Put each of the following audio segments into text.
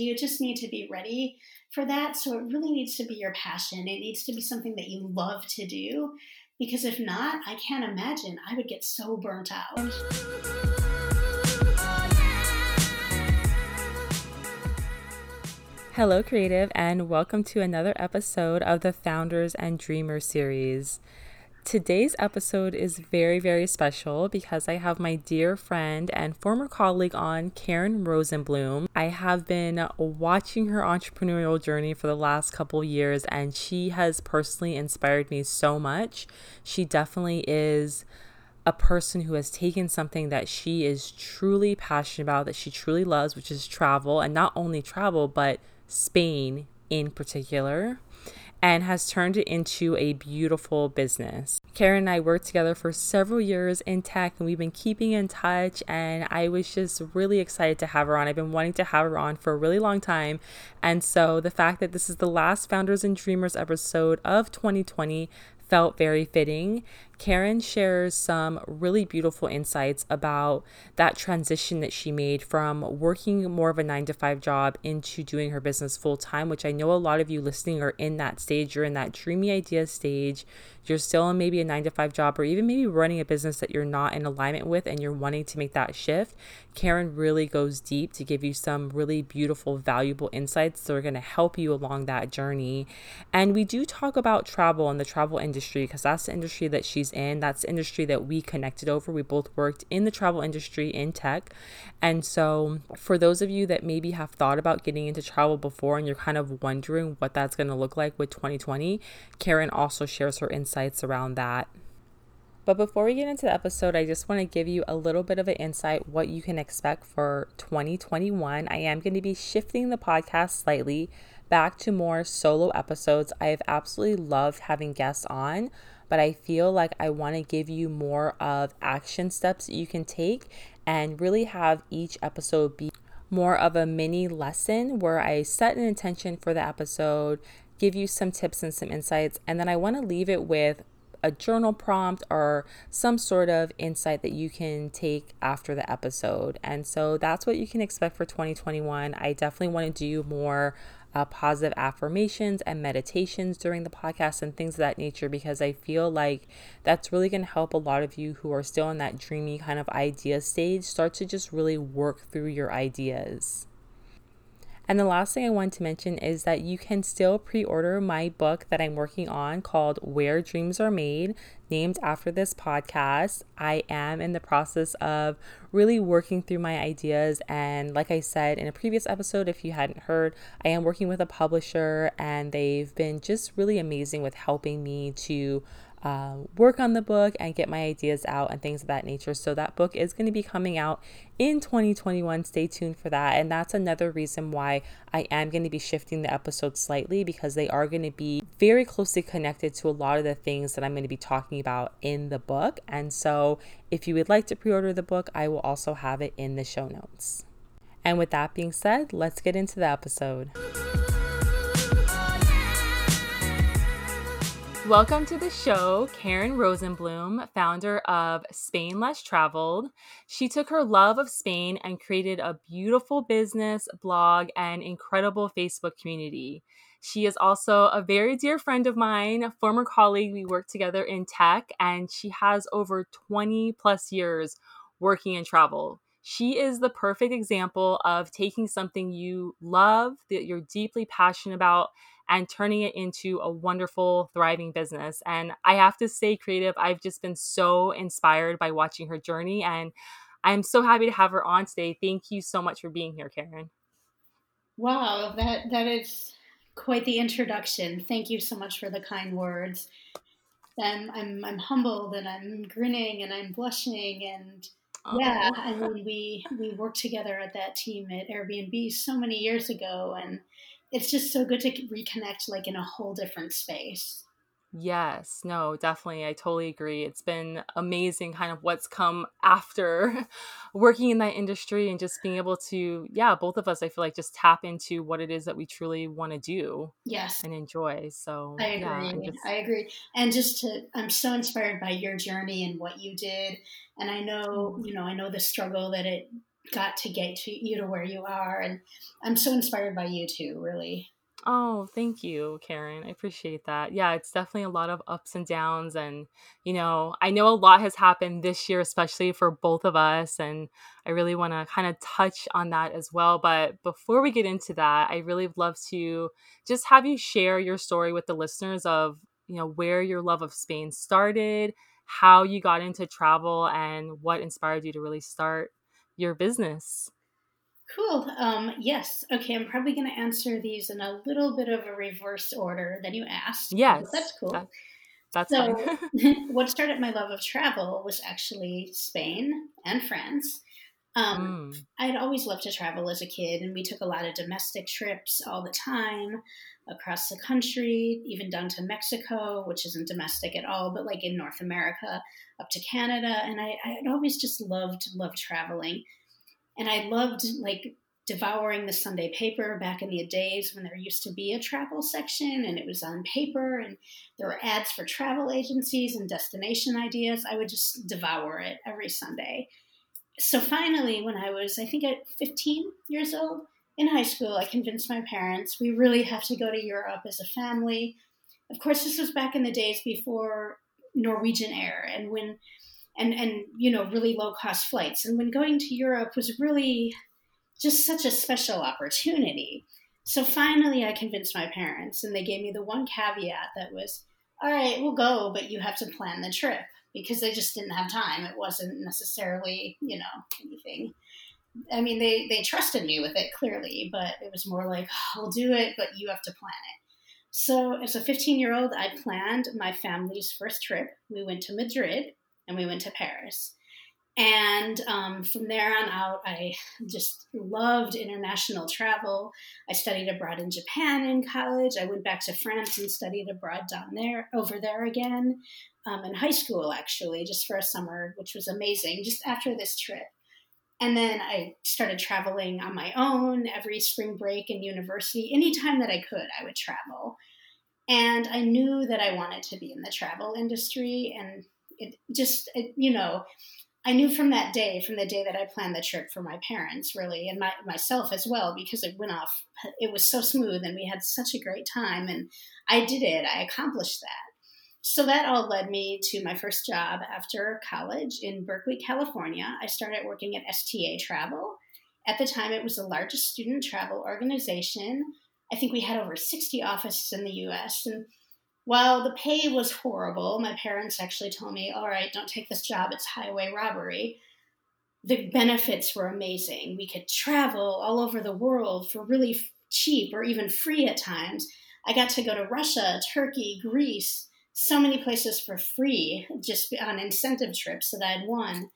You just need to be ready for that. So it really needs to be your passion. It needs to be something that you love to do, because if not, I can't imagine. I would get so burnt out. Hello, creative, and welcome to another episode of the Founders and Dreamers series. Today's episode is very, very special because I have my dear friend and former colleague on, Karen Rosenbloom. I have been watching her entrepreneurial journey for the last couple years, and she has personally inspired me so much. She definitely is a person who has taken something that she is truly passionate about, that she truly loves, which is travel, and not only travel, but Spain in particular, and has turned it into a beautiful business. Karen and I worked together for several years in tech, and we've been keeping in touch, and I was just really excited to have her on. I've been wanting to have her on for a really long time, and so the fact that this is the last Founders and Dreamers episode of 2020 felt very fitting. Karen shares some really beautiful insights about that transition that she made from working more of a 9-to-5 job into doing her business full-time, which I know a lot of you listening are in that stage. You're in that dreamy idea stage. You're still in maybe a 9-to-5 job, or even maybe running a business that you're not in alignment with and you're wanting to make that shift. Karen really goes deep to give you some really beautiful, valuable insights that are going to help you along that journey. And we do talk about travel and the travel industry, because that's the industry that she's in. That's the industry that we connected over. We both worked in the travel industry in tech. And so for those of you that maybe have thought about getting into travel before and you're kind of wondering what that's going to look like with 2020, Karen also shares her insights around that. But before we get into the episode, I just want to give you a little bit of an insight what you can expect for 2021. I am going to be shifting the podcast slightly back to more solo episodes. I have absolutely loved having guests on, but I feel like I want to give you more of action steps that you can take and really have each episode be more of a mini lesson where I set an intention for the episode, give you some tips and some insights, and then I want to leave it with a journal prompt or some sort of insight that you can take after the episode. And so that's what you can expect for 2021. I definitely want to do more positive affirmations and meditations during the podcast and things of that nature, because I feel like that's really going to help a lot of you who are still in that dreamy kind of idea stage start to just really work through your ideas. And the last thing I wanted to mention is that you can still pre-order my book that I'm working on called Where Dreams Are Made, named after this podcast. I am in the process of really working through my ideas. And like I said in a previous episode, if you hadn't heard, I am working with a publisher, and they've been just really amazing with helping me to work on the book and get my ideas out and things of that nature. So that book is going to be coming out in 2021. Stay tuned for that. And that's another reason why I am going to be shifting the episodes slightly, because they are going to be very closely connected to a lot of the things that I'm going to be talking about in the book. And so if you would like to pre-order the book, I will also have it in the show notes. And with that being said, let's get into the episode. Welcome to the show, Karen Rosenbloom, founder of Spain Less Traveled. She took her love of Spain and created a beautiful business, blog, and incredible Facebook community. She is also a very dear friend of mine, a former colleague. We worked together in tech, and she has over 20 plus years working in travel. She is the perfect example of taking something you love, that you're deeply passionate about, and turning it into a wonderful, thriving business. And I have to say, creative, I've just been so inspired by watching her journey, and I'm so happy to have her on today. Thank you so much for being here, Karen. Wow, that is quite the introduction. Thank you so much for the kind words. I'm humbled, and I'm grinning, and I'm blushing, and yeah, I mean, we worked together at that team at Airbnb so many years ago, and it's just so good to reconnect, like, in a whole different space. Yes, no, definitely. I totally agree. It's been amazing kind of what's come after working in that industry and just being able to, both of us, I feel like, just tap into what it is that we truly want to do. Yes. And enjoy. So I agree. I agree. And I'm so inspired by your journey and what you did. And I know the struggle that it got to get to you to where you are. And I'm so inspired by you too, really. Oh, thank you, Karen. I appreciate that. Yeah, it's definitely a lot of ups and downs. And, you know, I know a lot has happened this year, especially for both of us. And I really want to kind of touch on that as well. But before we get into that, I really would love to just have you share your story with the listeners of, you know, where your love of Spain started, how you got into travel, and what inspired you to really start your business. Cool. Yes. Okay. I'm probably going to answer these in a little bit of a reverse order than you asked. Yes. But that's cool. That's so fine. What started my love of travel was actually Spain and France. I had always loved to travel as a kid, and we took a lot of domestic trips all the time across the country, even down to Mexico, which isn't domestic at all, but like in North America, up to Canada. And I had always just loved traveling. And I loved like devouring the Sunday paper back in the days when there used to be a travel section and it was on paper and there were ads for travel agencies and destination ideas. I would just devour it every Sunday. So finally, when I was, I think at 15 years old in high school, I convinced my parents, we really have to go to Europe as a family. Of course, this was back in the days before Norwegian Air and when and you know, really low-cost flights. And when going to Europe was really just such a special opportunity. So finally, I convinced my parents, and they gave me the one caveat that was, all right, we'll go, but you have to plan the trip, because they just didn't have time. It wasn't necessarily, you know, anything. I mean, they trusted me with it, clearly, but it was more like, oh, I'll do it, but you have to plan it. So as a 15-year-old, I planned my family's first trip. We went to Madrid. And we went to Paris. And from there on out, I just loved international travel. I studied abroad in Japan in college. I went back to France and studied abroad down there, over there again, in high school, actually, just for a summer, which was amazing, just after this trip. And then I started traveling on my own every spring break in university. Anytime that I could, I would travel. And I knew that I wanted to be in the travel industry, and you know, I knew from the day that I planned the trip for my parents, really, and myself as well, because it went off. It was so smooth, and we had such a great time, and I did it. I accomplished that. So that all led me to my first job after college in Berkeley, California. I started working at STA Travel. At the time, it was the largest student travel organization. I think we had over 60 offices in the U.S., and while the pay was horrible, my parents actually told me, all right, don't take this job, it's highway robbery. The benefits were amazing. We could travel all over the world for really cheap or even free at times. I got to go to Russia, Turkey, Greece, so many places for free, just on incentive trips that I'd won.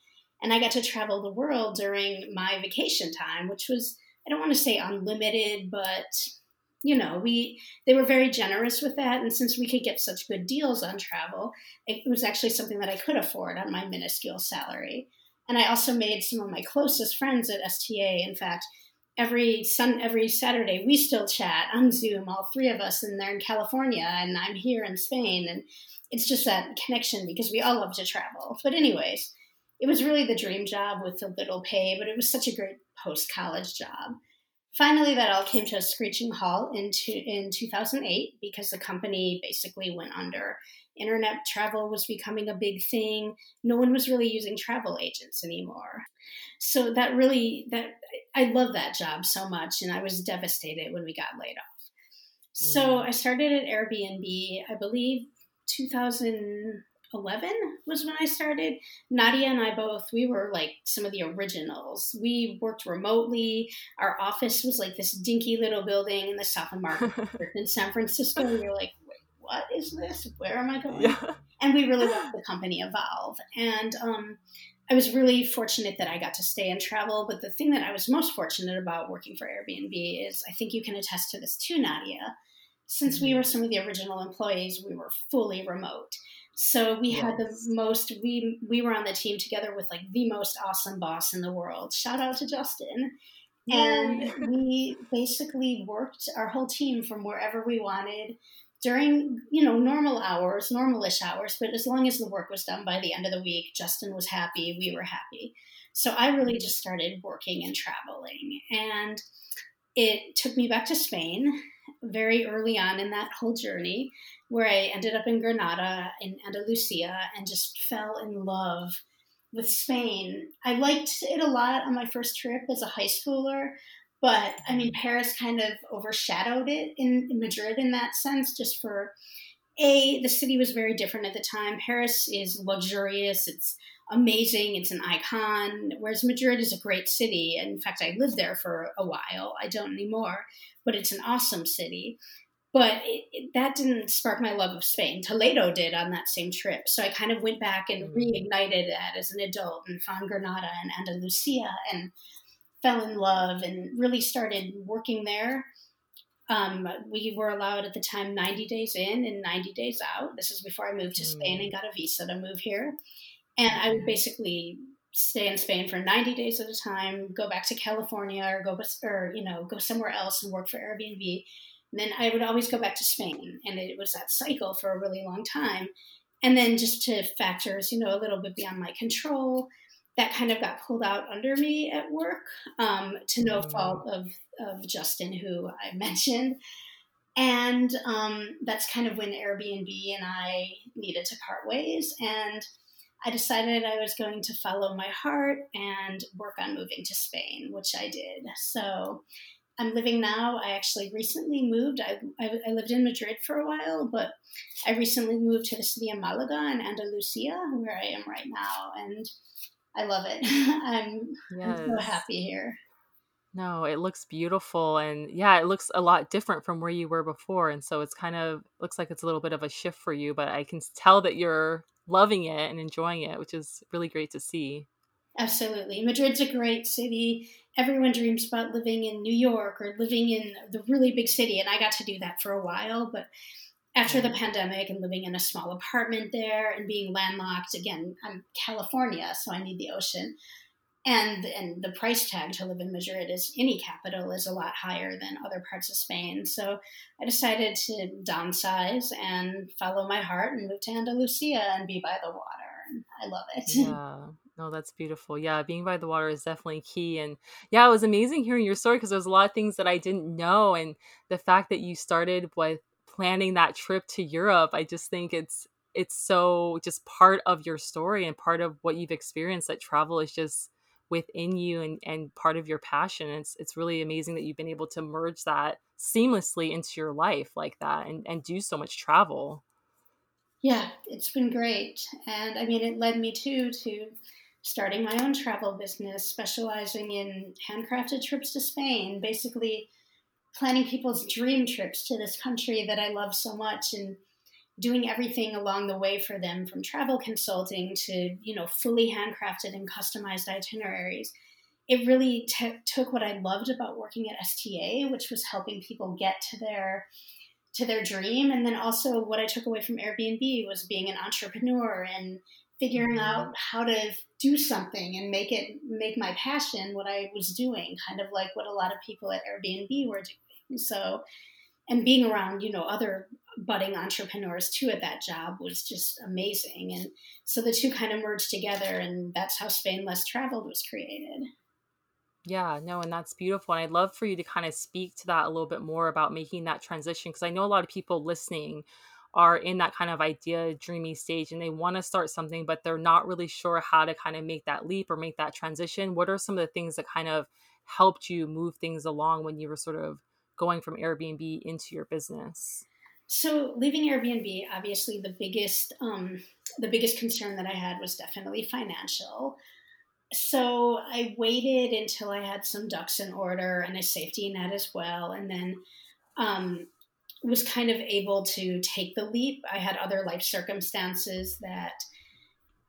And I got to travel the world during my vacation time, which was, I don't want to say unlimited, but you know, they were very generous with that. And since we could get such good deals on travel, it was actually something that I could afford on my minuscule salary. And I also made some of my closest friends at STA. In fact, every Saturday, we still chat on Zoom, all three of us, and they're in California, and I'm here in Spain. And it's just that connection because we all love to travel. But anyways, it was really the dream job with a little pay, but it was such a great post-college job. Finally, that all came to a screeching halt in 2008 because the company basically went under. Internet travel was becoming a big thing. No one was really using travel agents anymore. So that I love that job so much, and I was devastated when we got laid off. So I started at Airbnb, I believe 2011 was when I started. Nadia and I both, we were like some of the originals. We worked remotely. Our office was like this dinky little building in the South of Market in San Francisco. We were like, wait, what is this? Where am I going? Yeah. And we really let the company evolve. And I was really fortunate that I got to stay and travel. But the thing that I was most fortunate about working for Airbnb is, I think you can attest to this too, Nadia, since we were some of the original employees, we were fully remote. So we had the most, we were on the team together with like the most awesome boss in the world. Shout out to Justin. And we basically worked our whole team from wherever we wanted during, you know, normal-ish hours. But as long as the work was done by the end of the week, Justin was happy, we were happy. So I really just started working and traveling. And it took me back to Spain very early on in that whole journey, where I ended up in Granada, in Andalusia, and just fell in love with Spain. I liked it a lot on my first trip as a high schooler, but I mean, Paris kind of overshadowed it in Madrid in that sense, just for the city was very different at the time. Paris is luxurious. It's amazing. It's an icon. Whereas Madrid is a great city. And in fact, I lived there for a while. I don't anymore, but it's an awesome city. But that didn't spark my love of Spain. Toledo did on that same trip. So I kind of went back and reignited that as an adult and found Granada and Andalusia and fell in love and really started working there. We were allowed at the time 90 days in and 90 days out. This is before I moved to Spain and got a visa to move here. And I would basically stay in Spain for 90 days at a time, go back to California or go somewhere else and work for Airbnb. And then I would always go back to Spain, and it was that cycle for a really long time. And then just to factors, a little bit beyond my control, that kind of got pulled out under me at work, to no fault of Justin, who I mentioned. And that's kind of when Airbnb and I needed to part ways. And I decided I was going to follow my heart and work on moving to Spain, which I did. So I'm living now. I actually recently moved. I lived in Madrid for a while, but I recently moved to the city of Malaga in Andalusia, where I am right now. And I love it. I'm so happy here. No, it looks beautiful. And yeah, it looks a lot different from where you were before. And so it's kind of looks like it's a little bit of a shift for you, but I can tell that you're loving it and enjoying it, which is really great to see. Absolutely. Madrid's a great city. Everyone dreams about living in New York or living in the really big city. And I got to do that for a while, but after the pandemic and living in a small apartment there and being landlocked, again, I'm California, so I need the ocean. And the price tag to live in Madrid is any capital is a lot higher than other parts of Spain. So I decided to downsize and follow my heart and move to Andalusia and be by the water. And I love it. Yeah. No, that's beautiful. Yeah, being by the water is definitely key. And yeah, it was amazing hearing your story because there was a lot of things that I didn't know. And the fact that you started with planning that trip to Europe, I just think it's so just part of your story and part of what you've experienced, that travel is just within you and part of your passion. It's really amazing that you've been able to merge that seamlessly into your life like that and do so much travel. Yeah, it's been great. And I mean, it led me to starting my own travel business, specializing in handcrafted trips to Spain, basically planning people's dream trips to this country that I love so much and doing everything along the way for them, from travel consulting to, fully handcrafted and customized itineraries. It really took what I loved about working at STA, which was helping people get to their dream. And then also what I took away from Airbnb was being an entrepreneur and figuring out how to do something and make my passion what I was doing, kind of like what a lot of people at Airbnb were doing. So, and being around, other budding entrepreneurs too at that job was just amazing. And so the two kind of merged together, and that's how Spain Less Traveled was created. Yeah, no, and that's beautiful. And I'd love for you to kind of speak to that a little bit more about making that transition, because I know a lot of people listening are in that kind of idea dreamy stage and they want to start something, but they're not really sure how to kind of make that leap or make that transition. What are some of the things that kind of helped you move things along when you were sort of going from Airbnb into your business? So leaving Airbnb, obviously the biggest concern that I had was definitely financial. So I waited until I had some ducks in order and a safety net as well. And then, was kind of able to take the leap. I had other life circumstances that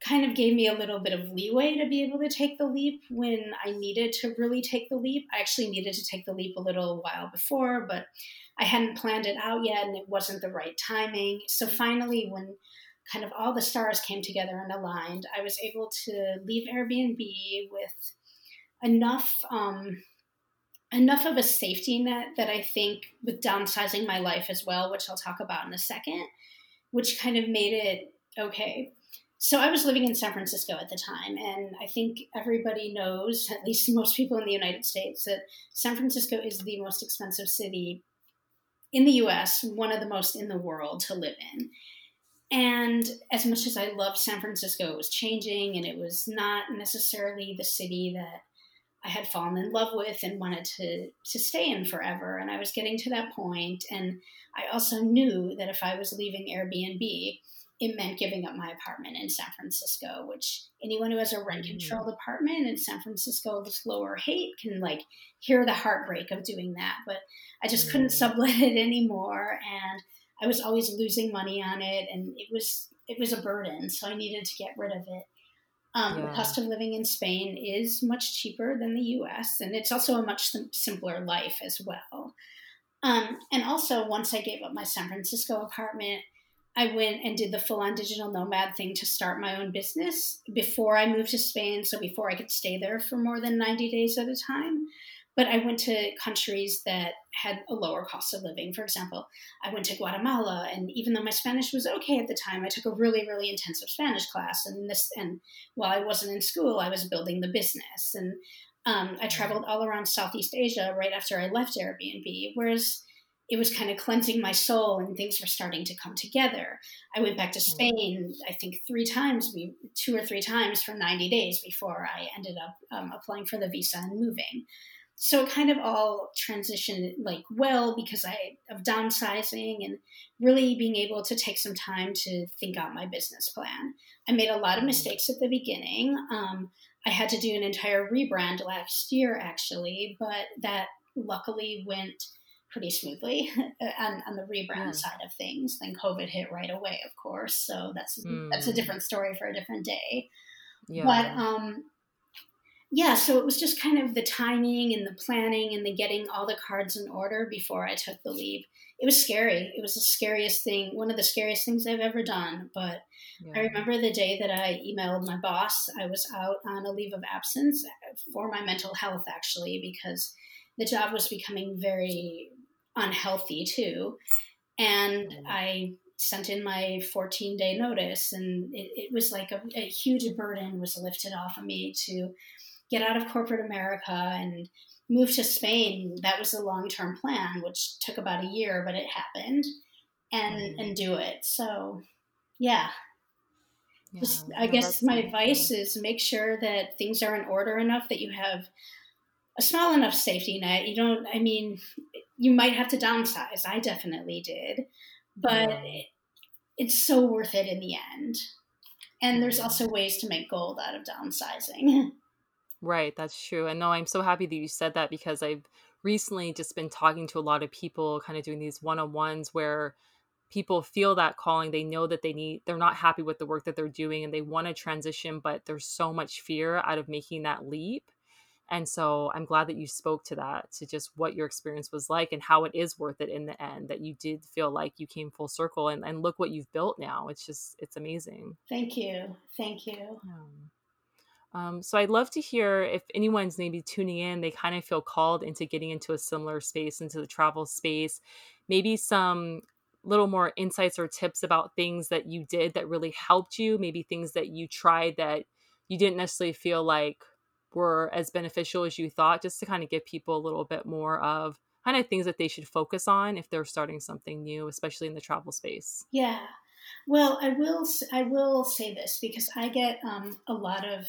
kind of gave me a little bit of leeway to be able to take the leap when I needed to really take the leap. I actually needed to take the leap a little while before, but I hadn't planned it out yet and it wasn't the right timing. So finally, when kind of all the stars came together and aligned, I was able to leave Airbnb with enough of a safety net that I think, with downsizing my life as well, which I'll talk about in a second, which kind of made it okay. So I was living in San Francisco at the time, and I think everybody knows, at least most people in the United States, that San Francisco is the most expensive city in the US, one of the most in the world to live in. And as much as I loved San Francisco, it was changing, and it was not necessarily the city that I had fallen in love with and wanted to stay in forever. And I was getting to that point, and I also knew that if I was leaving Airbnb, it meant giving up my apartment in San Francisco, which anyone who has a rent-controlled apartment in San Francisco, this lower hate, can like hear the heartbreak of doing that. But I just couldn't sublet it anymore, and I was always losing money on it, and it was a burden, so I needed to get rid of it. The cost of living in Spain is much cheaper than the U.S., and it's also a much simpler life as well. And also, once I gave up my San Francisco apartment, I went and did the full-on digital nomad thing to start my own business before I moved to Spain, so before I could stay there for more than 90 days at a time. But I went to countries that had a lower cost of living. For example, I went to Guatemala, and even though my Spanish was okay at the time, I took a really, really intensive Spanish class. And while I wasn't in school, I was building the business. And I traveled all around Southeast Asia right after I left Airbnb, whereas it was kind of cleansing my soul and things were starting to come together. I went back to Spain, I think two or three times for 90 days before I ended up applying for the visa and moving. So it kind of all transitioned because of downsizing and really being able to take some time to think out my business plan. I made a lot of mistakes at the beginning. I had to do an entire rebrand last year, actually, but that luckily went pretty smoothly on the rebrand side of things. Then COVID hit right away, of course. So that's a different story for a different day. Yeah. But so it was just kind of the timing and the planning and the getting all the cards in order before I took the leap. It was scary. It was the scariest thing, one of the scariest things I've ever done. But I remember the day that I emailed my boss. I was out on a leave of absence for my mental health, actually, because the job was becoming very unhealthy too. And I sent in my 14-day notice, and it was like a huge burden was lifted off of me to get out of corporate America and move to Spain. That was the long-term plan, which took about a year, but it happened, and do it. So, I guess my advice is make sure that things are in order enough that you have a small enough safety net. You might have to downsize. I definitely did, but it's so worth it in the end. And there's also ways to make gold out of downsizing. Right, that's true. And no, I'm so happy that you said that, because I've recently just been talking to a lot of people, kind of doing these one-on-ones where people feel that calling. They know that they're not happy with the work that they're doing, and they want to transition, but there's so much fear out of making that leap. And so I'm glad that you spoke to that, to just what your experience was like and how it is worth it in the end, that you did feel like you came full circle, and look what you've built now. It's amazing. Thank you. So I'd love to hear if anyone's maybe tuning in, they kind of feel called into getting into a similar space, into the travel space, maybe some little more insights or tips about things that you did that really helped you, maybe things that you tried that you didn't necessarily feel like were as beneficial as you thought, just to kind of give people a little bit more of kind of things that they should focus on if they're starting something new, especially in the travel space. Yeah. Well, I will say this, because I get a lot of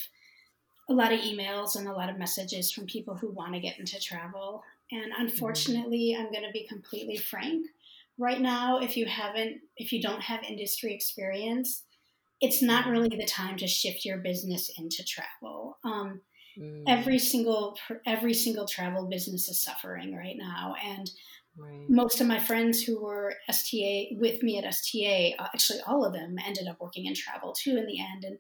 emails and a lot of messages from people who want to get into travel. And unfortunately, I'm going to be completely frank right now. If you don't have industry experience, it's not really the time to shift your business into travel. Every single travel business is suffering right now. And most of my friends who were with me at STA, actually all of them ended up working in travel too in the end. And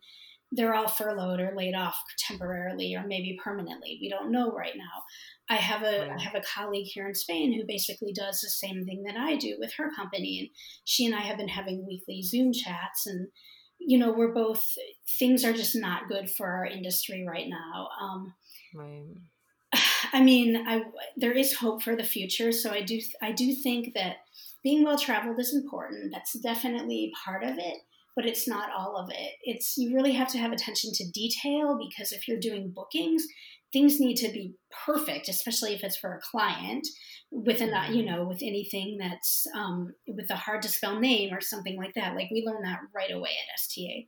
they're all furloughed or laid off temporarily, or maybe permanently. We don't know right now. I have a colleague here in Spain who basically does the same thing that I do with her company. And she and I have been having weekly Zoom chats, and we're both, things are just not good for our industry right now. There is hope for the future. So I do think that being well-traveled is important. That's definitely part of it. but it's not all of it. It's, you really have to have attention to detail, because if you're doing bookings, things need to be perfect, especially if it's for a client with anything that's with a hard to spell name or something like that. Like, we learned that right away at STA.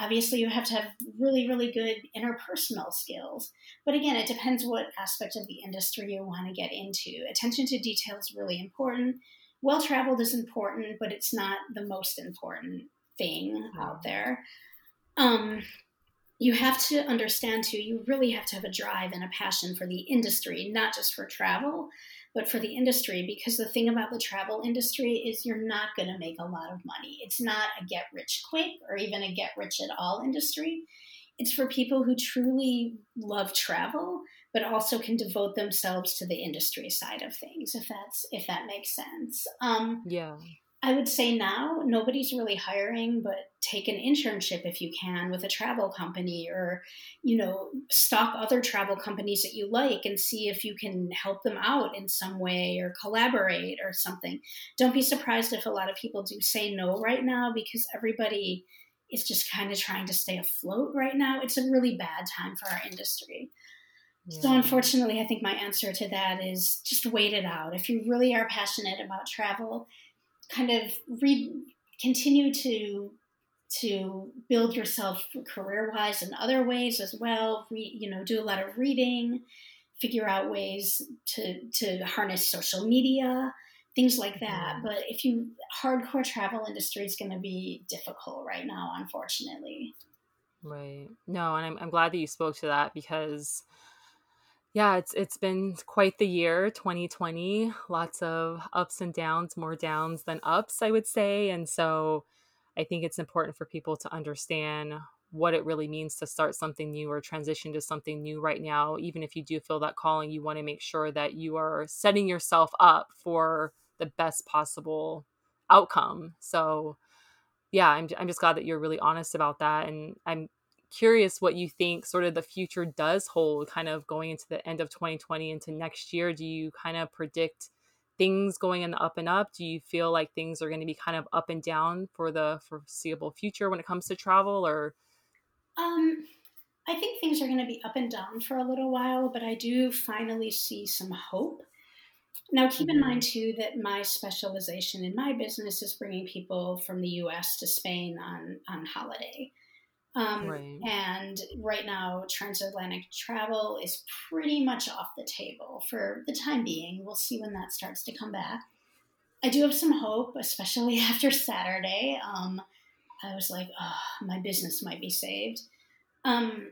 Obviously, you have to have really, really good interpersonal skills. But again, it depends what aspect of the industry you want to get into. Attention to detail is really important. Well-traveled is important, but it's not the most important thing out there. You have to understand, too, you really have to have a drive and a passion for the industry, not just for travel, but for the industry, because the thing about the travel industry is you're not going to make a lot of money. It's not a get-rich-quick or even a get-rich-at-all industry. It's for people who truly love travel, but also can devote themselves to the industry side of things, if that makes sense. Yeah. I would say now nobody's really hiring, but take an internship if you can with a travel company, or, you know, stalk other travel companies that you like and see if you can help them out in some way or collaborate or something. Don't be surprised if a lot of people do say no right now, because everybody is just kind of trying to stay afloat right now. It's a really bad time for our industry. Yeah. So unfortunately, I think my answer to that is just wait it out. If you really are passionate about travel, kind of continue to build yourself career-wise in other ways as well. Do a lot of reading, figure out ways to harness social media, things like that. But if you hardcore travel industry is going to be difficult right now, unfortunately. Right. No, and I'm glad that you spoke to that, because yeah, it's been quite the year, 2020, lots of ups and downs, more downs than ups, I would say. And so I think it's important for people to understand what it really means to start something new or transition to something new right now. Even if you do feel that calling, you want to make sure that you are setting yourself up for the best possible outcome. So yeah, I'm just glad that you're really honest about that. And I'm curious what you think sort of the future does hold, kind of going into the end of 2020 into next year. Do you kind of predict things going in the up and up? Do you feel like things are going to be kind of up and down for the foreseeable future when it comes to travel? Or I think things are going to be up and down for a little while, but I do finally see some hope. Now, keep in mind, too, that my specialization in my business is bringing people from the U.S. to Spain on holiday. Right. And right now, transatlantic travel is pretty much off the table for the time being. We'll see when that starts to come back. I do have some hope, especially after Saturday. I was like, oh, my business might be saved. I'm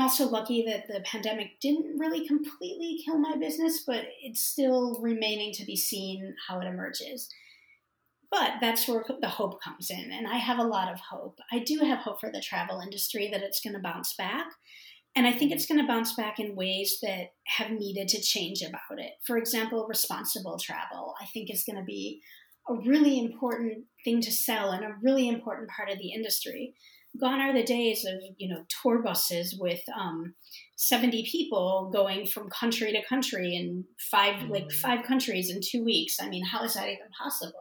also lucky that the pandemic didn't really completely kill my business, but it's still remaining to be seen how it emerges. But that's where the hope comes in, and I have a lot of hope. I do have hope for the travel industry that it's going to bounce back, and I think it's going to bounce back in ways that have needed to change about it. For example, responsible travel, I think, is going to be a really important thing to sell and a really important part of the industry. Gone are the days of, tour buses with 70 people going from country to country in five countries in 2 weeks. I mean, how is that even possible?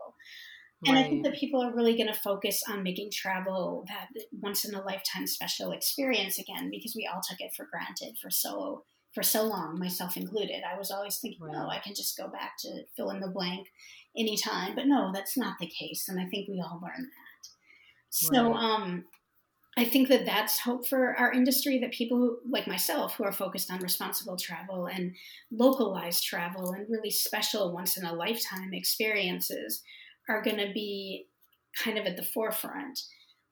And right. I think that people are really going to focus on making travel that once-in-a-lifetime special experience again, because we all took it for granted for so long, myself included. I was always thinking, right. I can just go back to fill in the blank anytime. But no, that's not the case, and I think we all learned that. So right. I think that that's hope for our industry, that people like myself who are focused on responsible travel and localized travel and really special once-in-a-lifetime experiences are going to be kind of at the forefront.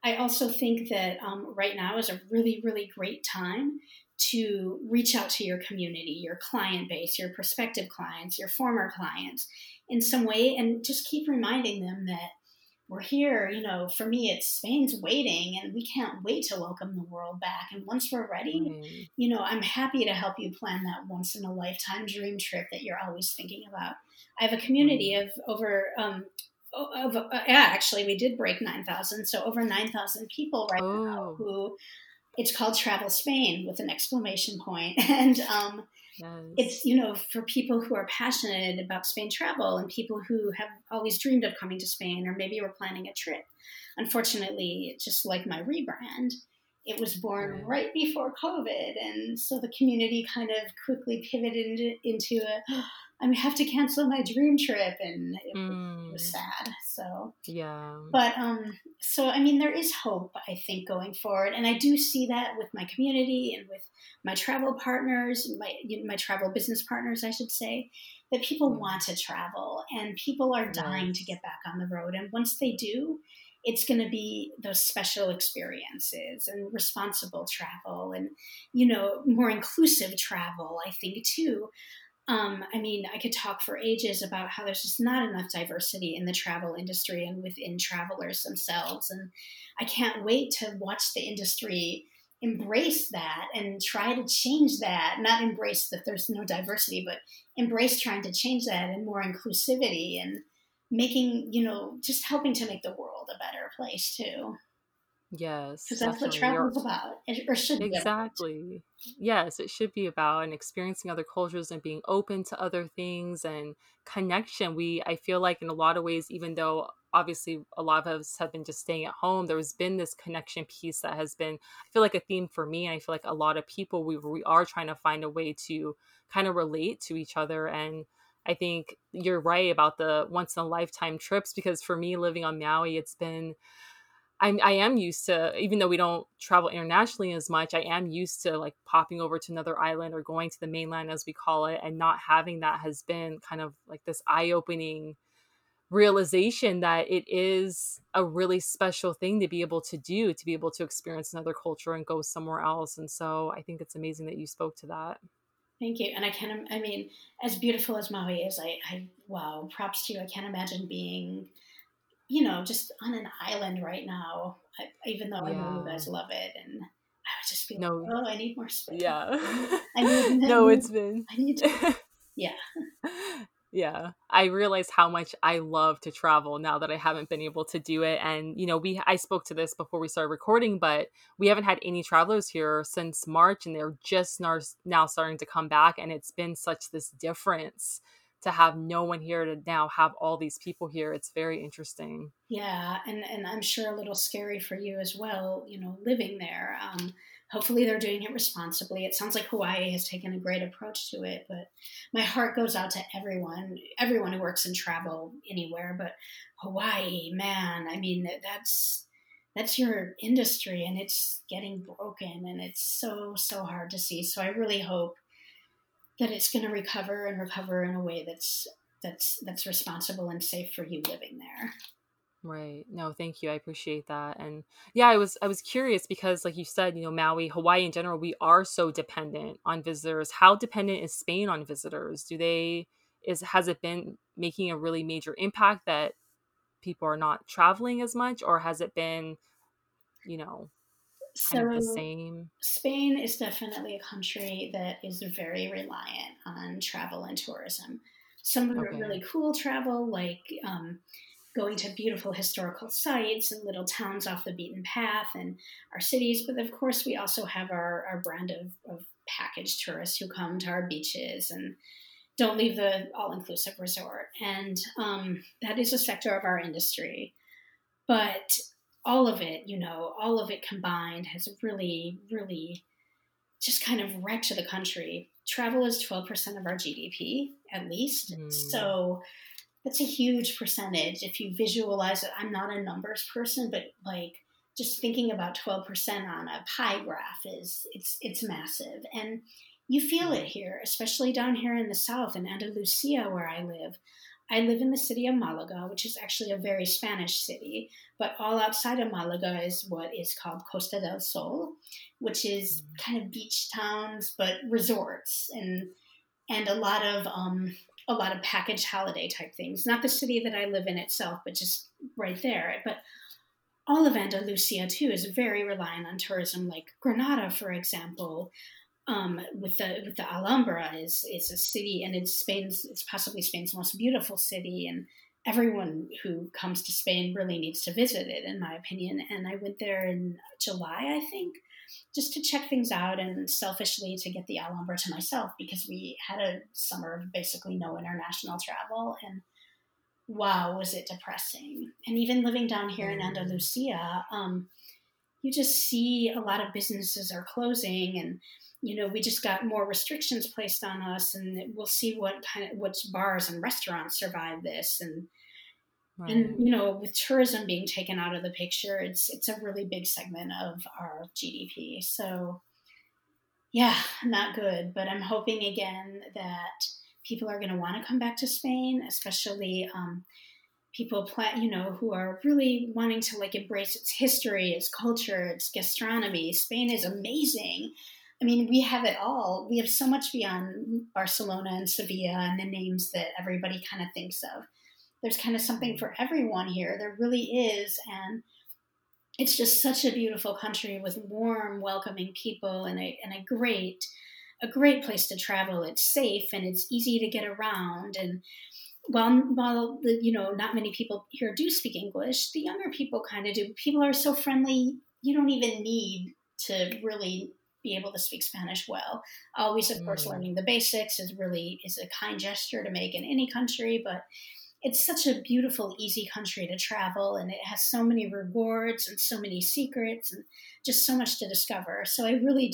I also think that right now is a really, really great time to reach out to your community, your client base, your prospective clients, your former clients in some way, and just keep reminding them that we're here. For me, it's Spain's waiting, and we can't wait to welcome the world back. And once we're ready, I'm happy to help you plan that once-in-a-lifetime dream trip that you're always thinking about. I have a community of over... actually, we did break 9,000, so over 9,000 people right now. It's called Travel Spain with an exclamation point, and Yes. It's, you know, for people who are passionate about Spain travel and people who have always dreamed of coming to Spain, or maybe were planning a trip. Unfortunately, just like my rebrand, it was born right before COVID. And so the community kind of quickly pivoted into I have to cancel my dream trip. And it was sad. So, yeah. But, so, I mean, there is hope, I think, going forward. And I do see that with my community and with my travel partners, my travel business partners, I should say, that people want to travel and people are dying to get back on the road. And once they do, it's going to be those special experiences and responsible travel and, you know, more inclusive travel, I think, too. I mean, I could talk for ages about how there's just not enough diversity in the travel industry and within travelers themselves. And I can't wait to watch the industry embrace that and try to change that, not embrace that there's no diversity, but embrace trying to change that and more inclusivity and making, you know, just helping to make the world a better place too. Yes. Because that's what travel is about, or should be. Exactly. Yes, it should be about, and experiencing other cultures and being open to other things and connection. I feel like in a lot of ways, even though obviously a lot of us have been just staying at home, there's been this connection piece that has been, I feel like, a theme for me. And I feel like a lot of people, we are trying to find a way to kind of relate to each other. And I think you're right about the once in a lifetime trips, because for me, living on Maui, it's been, I am used to, even though we don't travel internationally as much, I am used to like popping over to another island or going to the mainland, as we call it, and not having that has been kind of like this eye-opening realization that it is a really special thing to be able to do, to be able to experience another culture and go somewhere else. And so I think it's amazing that you spoke to that. Thank you. And I mean, as beautiful as Maui is, wow, props to you. I can't imagine being, you know, just on an island right now, even though I know you guys love it. And I would just be like, oh, I need more space. Yeah. Yeah. Yeah. I realize how much I love to travel now that I haven't been able to do it. And, you know, I spoke to this before we started recording, but we haven't had any travelers here since March, and they're just now starting to come back. And it's been such this difference to have no one here to now have all these people here. It's very interesting. Yeah. And I'm sure a little scary for you as well, you know, living there. Hopefully they're doing it responsibly. It sounds like Hawaii has taken a great approach to it, but my heart goes out to everyone who works in travel anywhere, but Hawaii, man, I mean, that's your industry and it's getting broken and it's so, so hard to see. So I really hope that it's going to recover in a way that's responsible and safe for you living there. Right. No, thank you. I appreciate that. And yeah, I was curious because, like you said, you know, Maui, Hawaii in general, we are so dependent on visitors. How dependent is Spain on visitors? Has it been making a really major impact that people are not traveling as much, or has it been, you know, kind of the same? Spain is definitely a country that is very reliant on travel and tourism. Some of the really cool travel, like going to beautiful historical sites and little towns off the beaten path and our cities. But of course, we also have our brand of package tourists who come to our beaches and don't leave the all-inclusive resort. And that is a sector of our industry. But all of it combined has really, really just kind of wrecked the country. Travel is 12% of our GDP, at least. So that's a huge percentage. If you visualize it, I'm not a numbers person, but like just thinking about 12% on a pie graph it's massive. And you feel it here, especially down here in the South in Andalusia, where I live. I live in the city of Malaga, which is actually a very Spanish city, but all outside of Malaga is what is called Costa del Sol, which is kind of beach towns, but resorts and a lot of package holiday type things. Not the city that I live in itself, but just right there. But all of Andalusia too is very reliant on tourism, like Granada, for example. With the Alhambra is a city, and it's possibly Spain's most beautiful city, and everyone who comes to Spain really needs to visit it, in my opinion. And I went there in July, I think, just to check things out and selfishly to get the Alhambra to myself, because we had a summer of basically no international travel, and wow, was it depressing. And even living down here in Andalusia, you just see a lot of businesses are closing, and, you know, we just got more restrictions placed on us, and we'll see what bars and restaurants survive this. And, right. And, you know, with tourism being taken out of the picture, it's a really big segment of our GDP. So yeah, not good, but I'm hoping again that people are going to want to come back to Spain, especially, people, you know, who are really wanting to like embrace its history, its culture, its gastronomy. Spain is amazing. I mean, we have it all. We have so much beyond Barcelona and Sevilla and the names that everybody kind of thinks of. There's kind of something for everyone here. There really is. And it's just such a beautiful country with warm, welcoming people and a great place to travel. It's safe and it's easy to get around. And while the, you know, not many people here do speak English, the younger people kind of do. People are so friendly. You don't even need to really be able to speak Spanish well. Always, of course, learning the basics is a kind gesture to make in any country, but it's such a beautiful, easy country to travel, and it has so many rewards and so many secrets and just so much to discover. So I really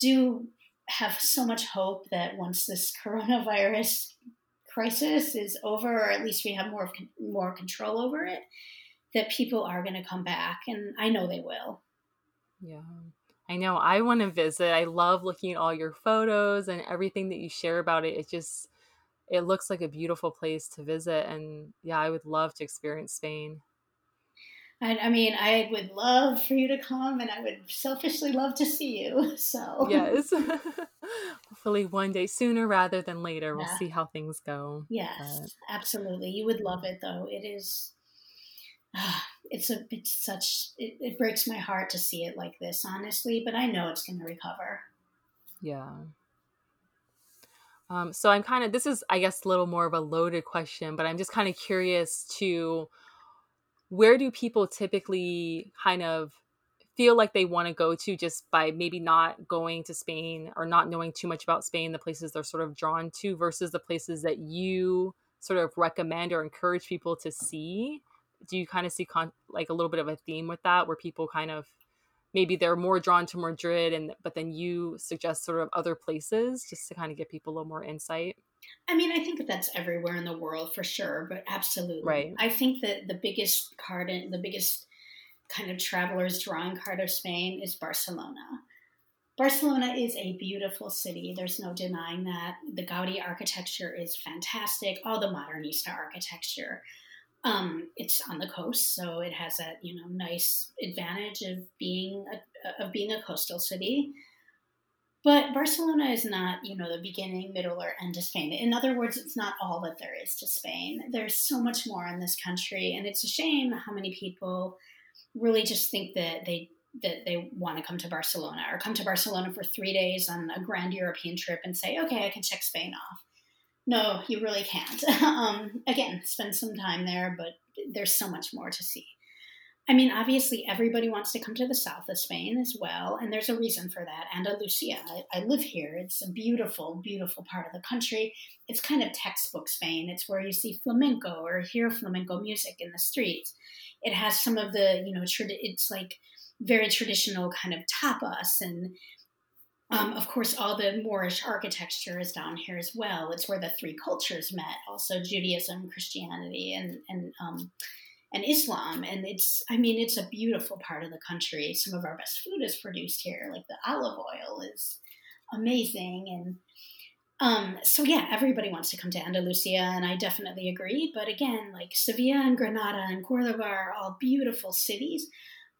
do have so much hope that once this coronavirus crisis is over, or at least we have more control over it, that people are going to come back, and I know they will. Yeah. I know. I want to visit. I love looking at all your photos and everything that you share about it. It looks like a beautiful place to visit. And yeah, I would love to experience Spain. I mean, I would love for you to come, and I would selfishly love to see you. So yes, hopefully one day, sooner rather than later. We'll see how things go. Yes, absolutely. You would love it though. It is. It breaks my heart to see it like this, honestly, but I know it's going to recover. Yeah. So I'm kind of, this is, I guess, a little more of a loaded question, but I'm just kind of curious to where do people typically kind of feel like they want to go to just by maybe not going to Spain or not knowing too much about Spain, the places they're sort of drawn to versus the places that you sort of recommend or encourage people to see? Do you kind of see like a little bit of a theme with that, where people kind of maybe they're more drawn to Madrid, but then you suggest sort of other places just to kind of give people a little more insight? I mean, I think that that's everywhere in the world for sure, but absolutely. Right. I think that the biggest kind of traveler's drawing card of Spain is Barcelona. Barcelona is a beautiful city. There's no denying that. The Gaudi architecture is fantastic. All the modernista architecture. It's on the coast, so it has that, you know, nice advantage of being a coastal city. But Barcelona is not, you know, the beginning, middle, or end of Spain. In other words, it's not all that there is to Spain. There's so much more in this country, and it's a shame how many people really just think that they want to come to Barcelona or come to Barcelona for 3 days on a grand European trip and say, okay, I can check Spain off. No, you really can't. Again, spend some time there, but there's so much more to see. I mean, obviously, everybody wants to come to the south of Spain as well, and there's a reason for that. Andalusia, I live here. It's a beautiful, beautiful part of the country. It's kind of textbook Spain. It's where you see flamenco or hear flamenco music in the streets. It has some of the, you know, it's like very traditional kind of tapas, and of course, all the Moorish architecture is down here as well. It's where the three cultures met, also Judaism, Christianity, and Islam. And it's a beautiful part of the country. Some of our best food is produced here, like the olive oil is amazing. And so, yeah, everybody wants to come to Andalusia, and I definitely agree. But again, like Sevilla and Granada and Cordoba are all beautiful cities.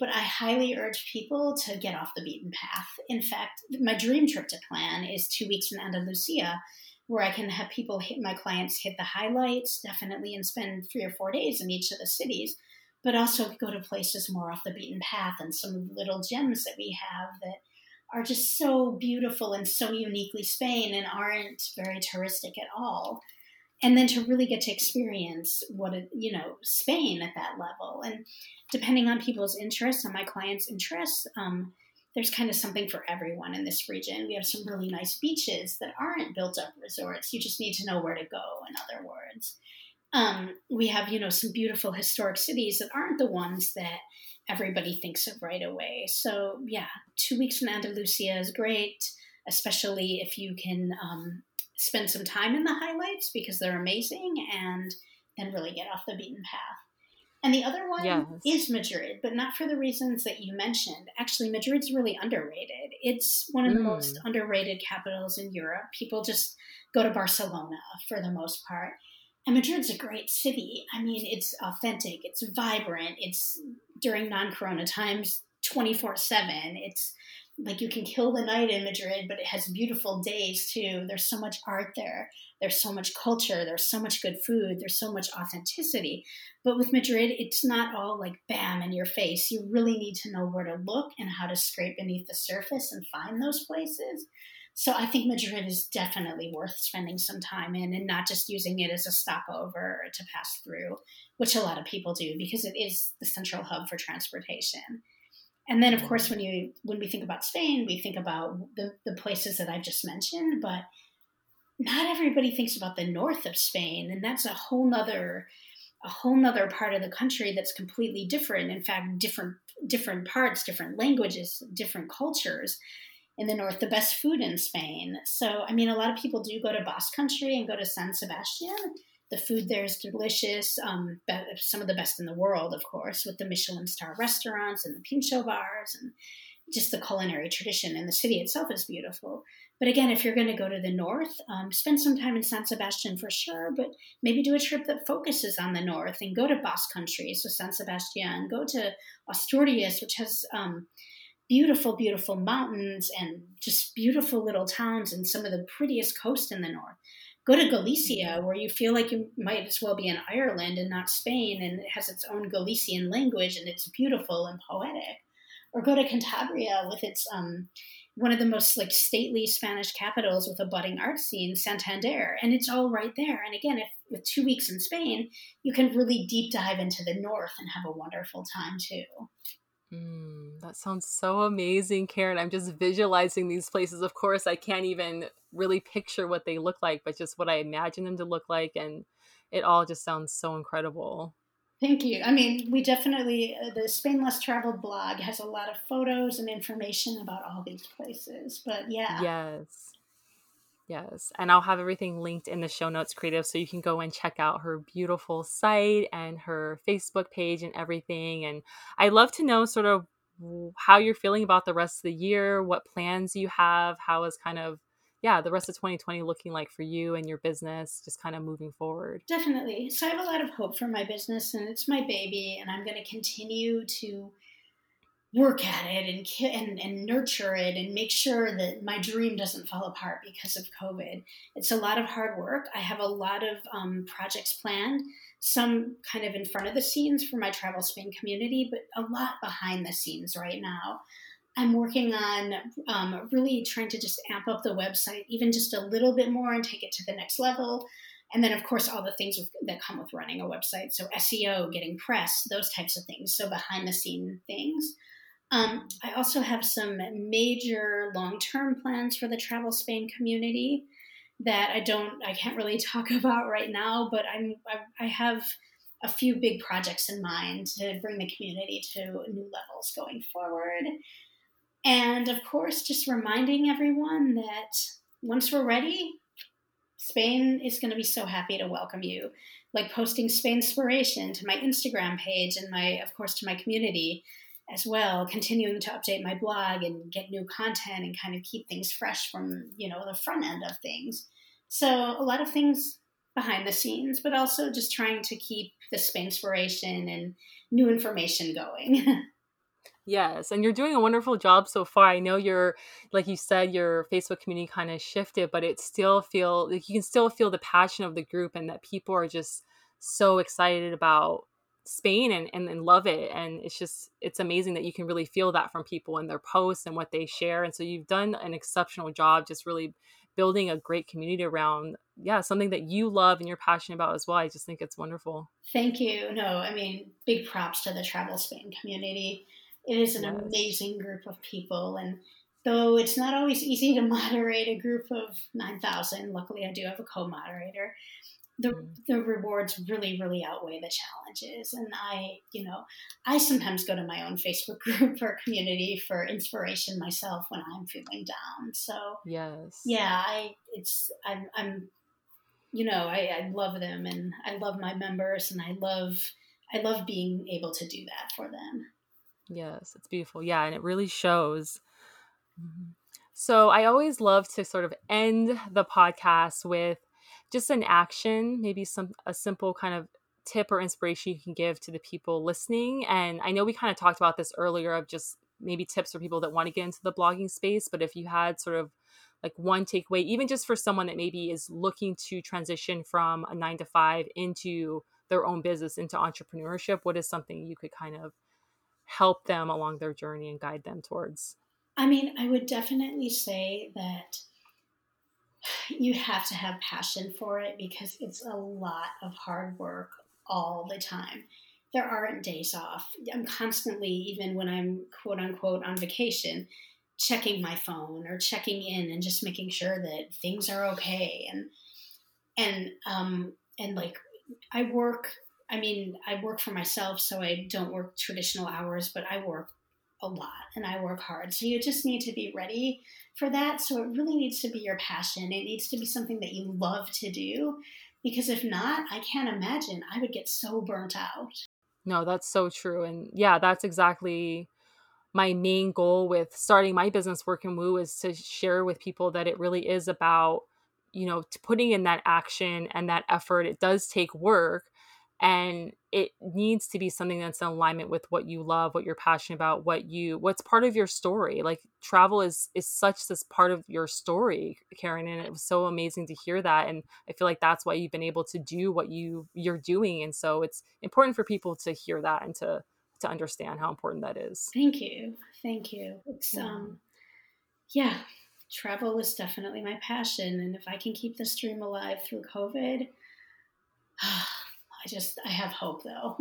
But I highly urge people to get off the beaten path. In fact, my dream trip to plan is 2 weeks in Andalusia, where I can have my clients hit the highlights, definitely, and spend 3 or 4 days in each of the cities, but also go to places more off the beaten path and some little gems that we have that are just so beautiful and so uniquely Spain and aren't very touristic at all. And then to really get to experience Spain at that level. And depending on people's interests and my clients' interests, there's kind of something for everyone in this region. We have some really nice beaches that aren't built-up resorts. You just need to know where to go, in other words. We have, some beautiful historic cities that aren't the ones that everybody thinks of right away. So, 2 weeks in Andalusia is great, especially if you can spend some time in the highlights because they're amazing and then really get off the beaten path. And the other one is Madrid, but not for the reasons that you mentioned. Actually, Madrid's really underrated. It's one of the most underrated capitals in Europe. People just go to Barcelona for the most part. And Madrid's a great city. I mean, it's authentic. It's vibrant. It's during non-corona times, 24/7. It's like you can kill the night in Madrid, but it has beautiful days too. There's so much art there. There's so much culture. There's so much good food. There's so much authenticity. But with Madrid, it's not all like bam in your face. You really need to know where to look and how to scrape beneath the surface and find those places. So I think Madrid is definitely worth spending some time in and not just using it as a stopover or to pass through, which a lot of people do because it is the central hub for transportation. And then, of course, when we think about Spain, we think about the places that I've just mentioned, but not everybody thinks about the north of Spain, and that's a whole nother part of the country that's completely different. In fact, different parts, different languages, different cultures. In the north, the best food in Spain. So, a lot of people do go to Basque Country and go to San Sebastián. The food there is delicious, some of the best in the world, of course, with the Michelin star restaurants and the pincho bars and just the culinary tradition. And the city itself is beautiful. But again, if you're going to go to the north, spend some time in San Sebastián for sure, but maybe do a trip that focuses on the north and go to Basque Country, so San Sebastián, go to Asturias, which has beautiful, beautiful mountains and just beautiful little towns and some of the prettiest coast in the north. Go to Galicia, where you feel like you might as well be in Ireland and not Spain, and it has its own Galician language, and it's beautiful and poetic. Or go to Cantabria with its one of the most stately Spanish capitals with a budding art scene, Santander, and it's all right there. And again, if with 2 weeks in Spain, you can really deep dive into the north and have a wonderful time too. That sounds so amazing, Karen. I'm just visualizing these places. Of course, I can't even really picture what they look like, but just what I imagine them to look like. And it all just sounds so incredible. Thank you. We definitely, the Spain Less Traveled blog has a lot of photos and information about all these places, but Yes. And I'll have everything linked in the show notes, Creative, so you can go and check out her beautiful site and her Facebook page and everything. And I'd love to know sort of how you're feeling about the rest of the year, what plans you have, how is kind of, the rest of 2020 looking like for you and your business, just kind of moving forward. Definitely. So I have a lot of hope for my business, and it's my baby, and I'm going to continue to work at it and nurture it and make sure that my dream doesn't fall apart because of COVID. It's a lot of hard work. I have a lot of projects planned, some kind of in front of the scenes for my Travel Spain community, but a lot behind the scenes right now. I'm working on really trying to just amp up the website even just a little bit more and take it to the next level. And then, of course, all the things that come with running a website. So SEO, getting press, those types of things. So behind the scene things. I also have some major long-term plans for the Travel Spain community that I can't really talk about right now, but I have a few big projects in mind to bring the community to new levels going forward. And of course, just reminding everyone that once we're ready, Spain is going to be so happy to welcome you. Like posting Spainspiration to my Instagram page and of course, to my community as well, continuing to update my blog and get new content and kind of keep things fresh from, the front end of things. So a lot of things behind the scenes, but also just trying to keep the Spainspiration and new information going. Yes. And you're doing a wonderful job so far. I know like you said, your Facebook community kind of shifted, but you can still feel the passion of the group and that people are just so excited about Spain and love it. And it's amazing that you can really feel that from people and their posts and what they share. And so you've done an exceptional job just really building a great community around, something that you love and you're passionate about as well. I just think it's wonderful. Thank you. No, big props to the Travel Spain community. It is an amazing group of people, and though it's not always easy to moderate a group of 9,000, luckily I do have a co-moderator, the rewards really outweigh the challenges. And I sometimes go to my own Facebook group or community for inspiration myself when I'm feeling down. So I love them, and I love my members, and I love being able to do that for them. Yes, it's beautiful. Yeah, and it really shows. So I always love to sort of end the podcast with just an action, maybe a simple kind of tip or inspiration you can give to the people listening. And I know we kind of talked about this earlier, of just maybe tips for people that want to get into the blogging space. But if you had sort of like one takeaway, even just for someone that maybe is looking to transition from a 9-to-5 into their own business, into entrepreneurship, what is something you could kind of help them along their journey and guide them towards? I mean, I would definitely say that you have to have passion for it, because it's a lot of hard work all the time. There aren't days off. I'm constantly, even when I'm quote unquote on vacation, checking my phone or checking in and just making sure that things are okay. I work for myself, so I don't work traditional hours, but I work a lot and I work hard. So you just need to be ready for that. So it really needs to be your passion. It needs to be something that you love to do, because if not, I can't imagine I would get so burnt out. No, that's so true. And yeah, that's exactly my main goal with starting my business, Working Woo, is to share with people that it really is about, putting in that action and that effort. It does take work. And it needs to be something that's in alignment with what you love, what you're passionate about, what's part of your story. Like travel is such this part of your story, Karen. And it was so amazing to hear that. And I feel like that's why you've been able to do what you're doing. And so it's important for people to hear that and to understand how important that is. Thank you. It's, travel is definitely my passion. And if I can keep this dream alive through COVID, I have hope though.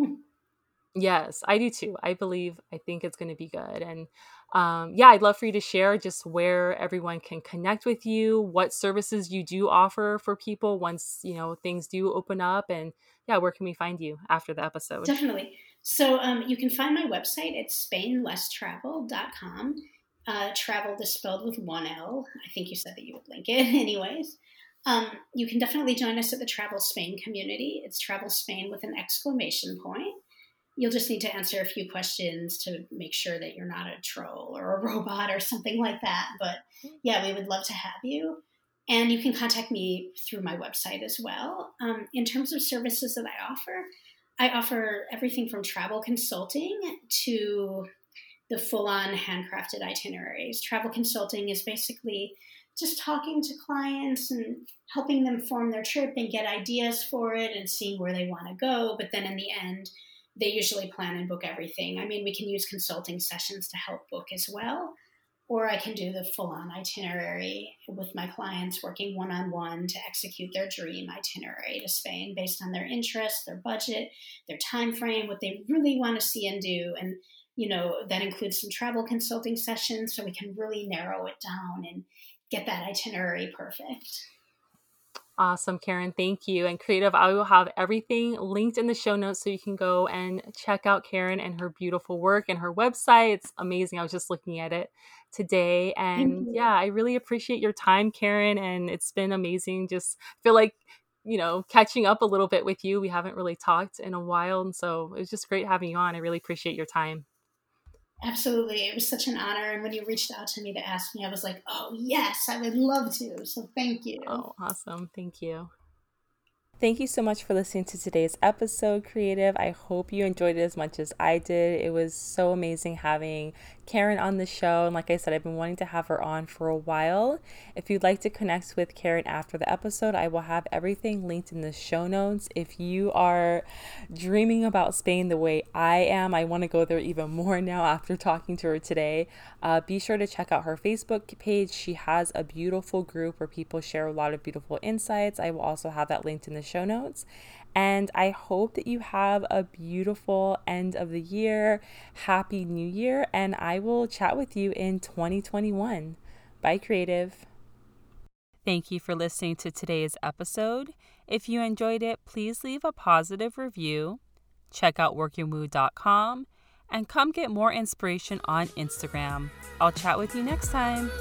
Yes, I do too. I think it's going to be good. And I'd love for you to share just where everyone can connect with you, what services you do offer for people once, things do open up, and where can we find you after the episode? Definitely. So you can find my website at SpainLessTraveled.com. Travel is spelled with one L. I think you said that you would link it anyways. You can definitely join us at the Travel Spain community. It's Travel Spain with an !! You'll just need to answer a few questions to make sure that you're not a troll or a robot or something like that. But yeah, we would love to have you. And you can contact me through my website as well. In terms of services that I offer everything from travel consulting to the full-on handcrafted itineraries. Travel consulting is basically just talking to clients and helping them form their trip and get ideas for it and seeing where they want to go. But then in the end, they usually plan and book everything. I mean, we can use consulting sessions to help book as well, or I can do the full-on itinerary with my clients, working one-on-one to execute their dream itinerary to Spain based on their interests, their budget, their time frame, what they really want to see and do. And, that includes some travel consulting sessions, so we can really narrow it down and get that itinerary perfect. Awesome, Karen. Thank you. And Creative, I will have everything linked in the show notes so you can go and check out Karen and her beautiful work and her website. It's amazing. I was just looking at it today. And I really appreciate your time, Karen. And it's been amazing. Just feel like, catching up a little bit with you. We haven't really talked in a while. And so it was just great having you on. I really appreciate your time. Absolutely. It was such an honor. And when you reached out to me to ask me, I was like, oh, yes, I would love to. So thank you. Oh, awesome. Thank you. Thank you so much for listening to today's episode, Creative. I hope you enjoyed it as much as I did. It was so amazing having Karen on the show. And like I said, I've been wanting to have her on for a while. If you'd like to connect with Karen after the episode, I will have everything linked in the show notes. If you are dreaming about Spain the way I am, I want to go there even more now after talking to her today. Be sure to check out her Facebook page. She has a beautiful group where people share a lot of beautiful insights. I will also have that linked in the show notes. And I hope that you have a beautiful end of the year. Happy New Year. And I will chat with you in 2021. Bye, creative. Thank you for listening to today's episode. If you enjoyed it, please leave a positive review. Check out workingwoo.com and come get more inspiration on Instagram. I'll chat with you next time.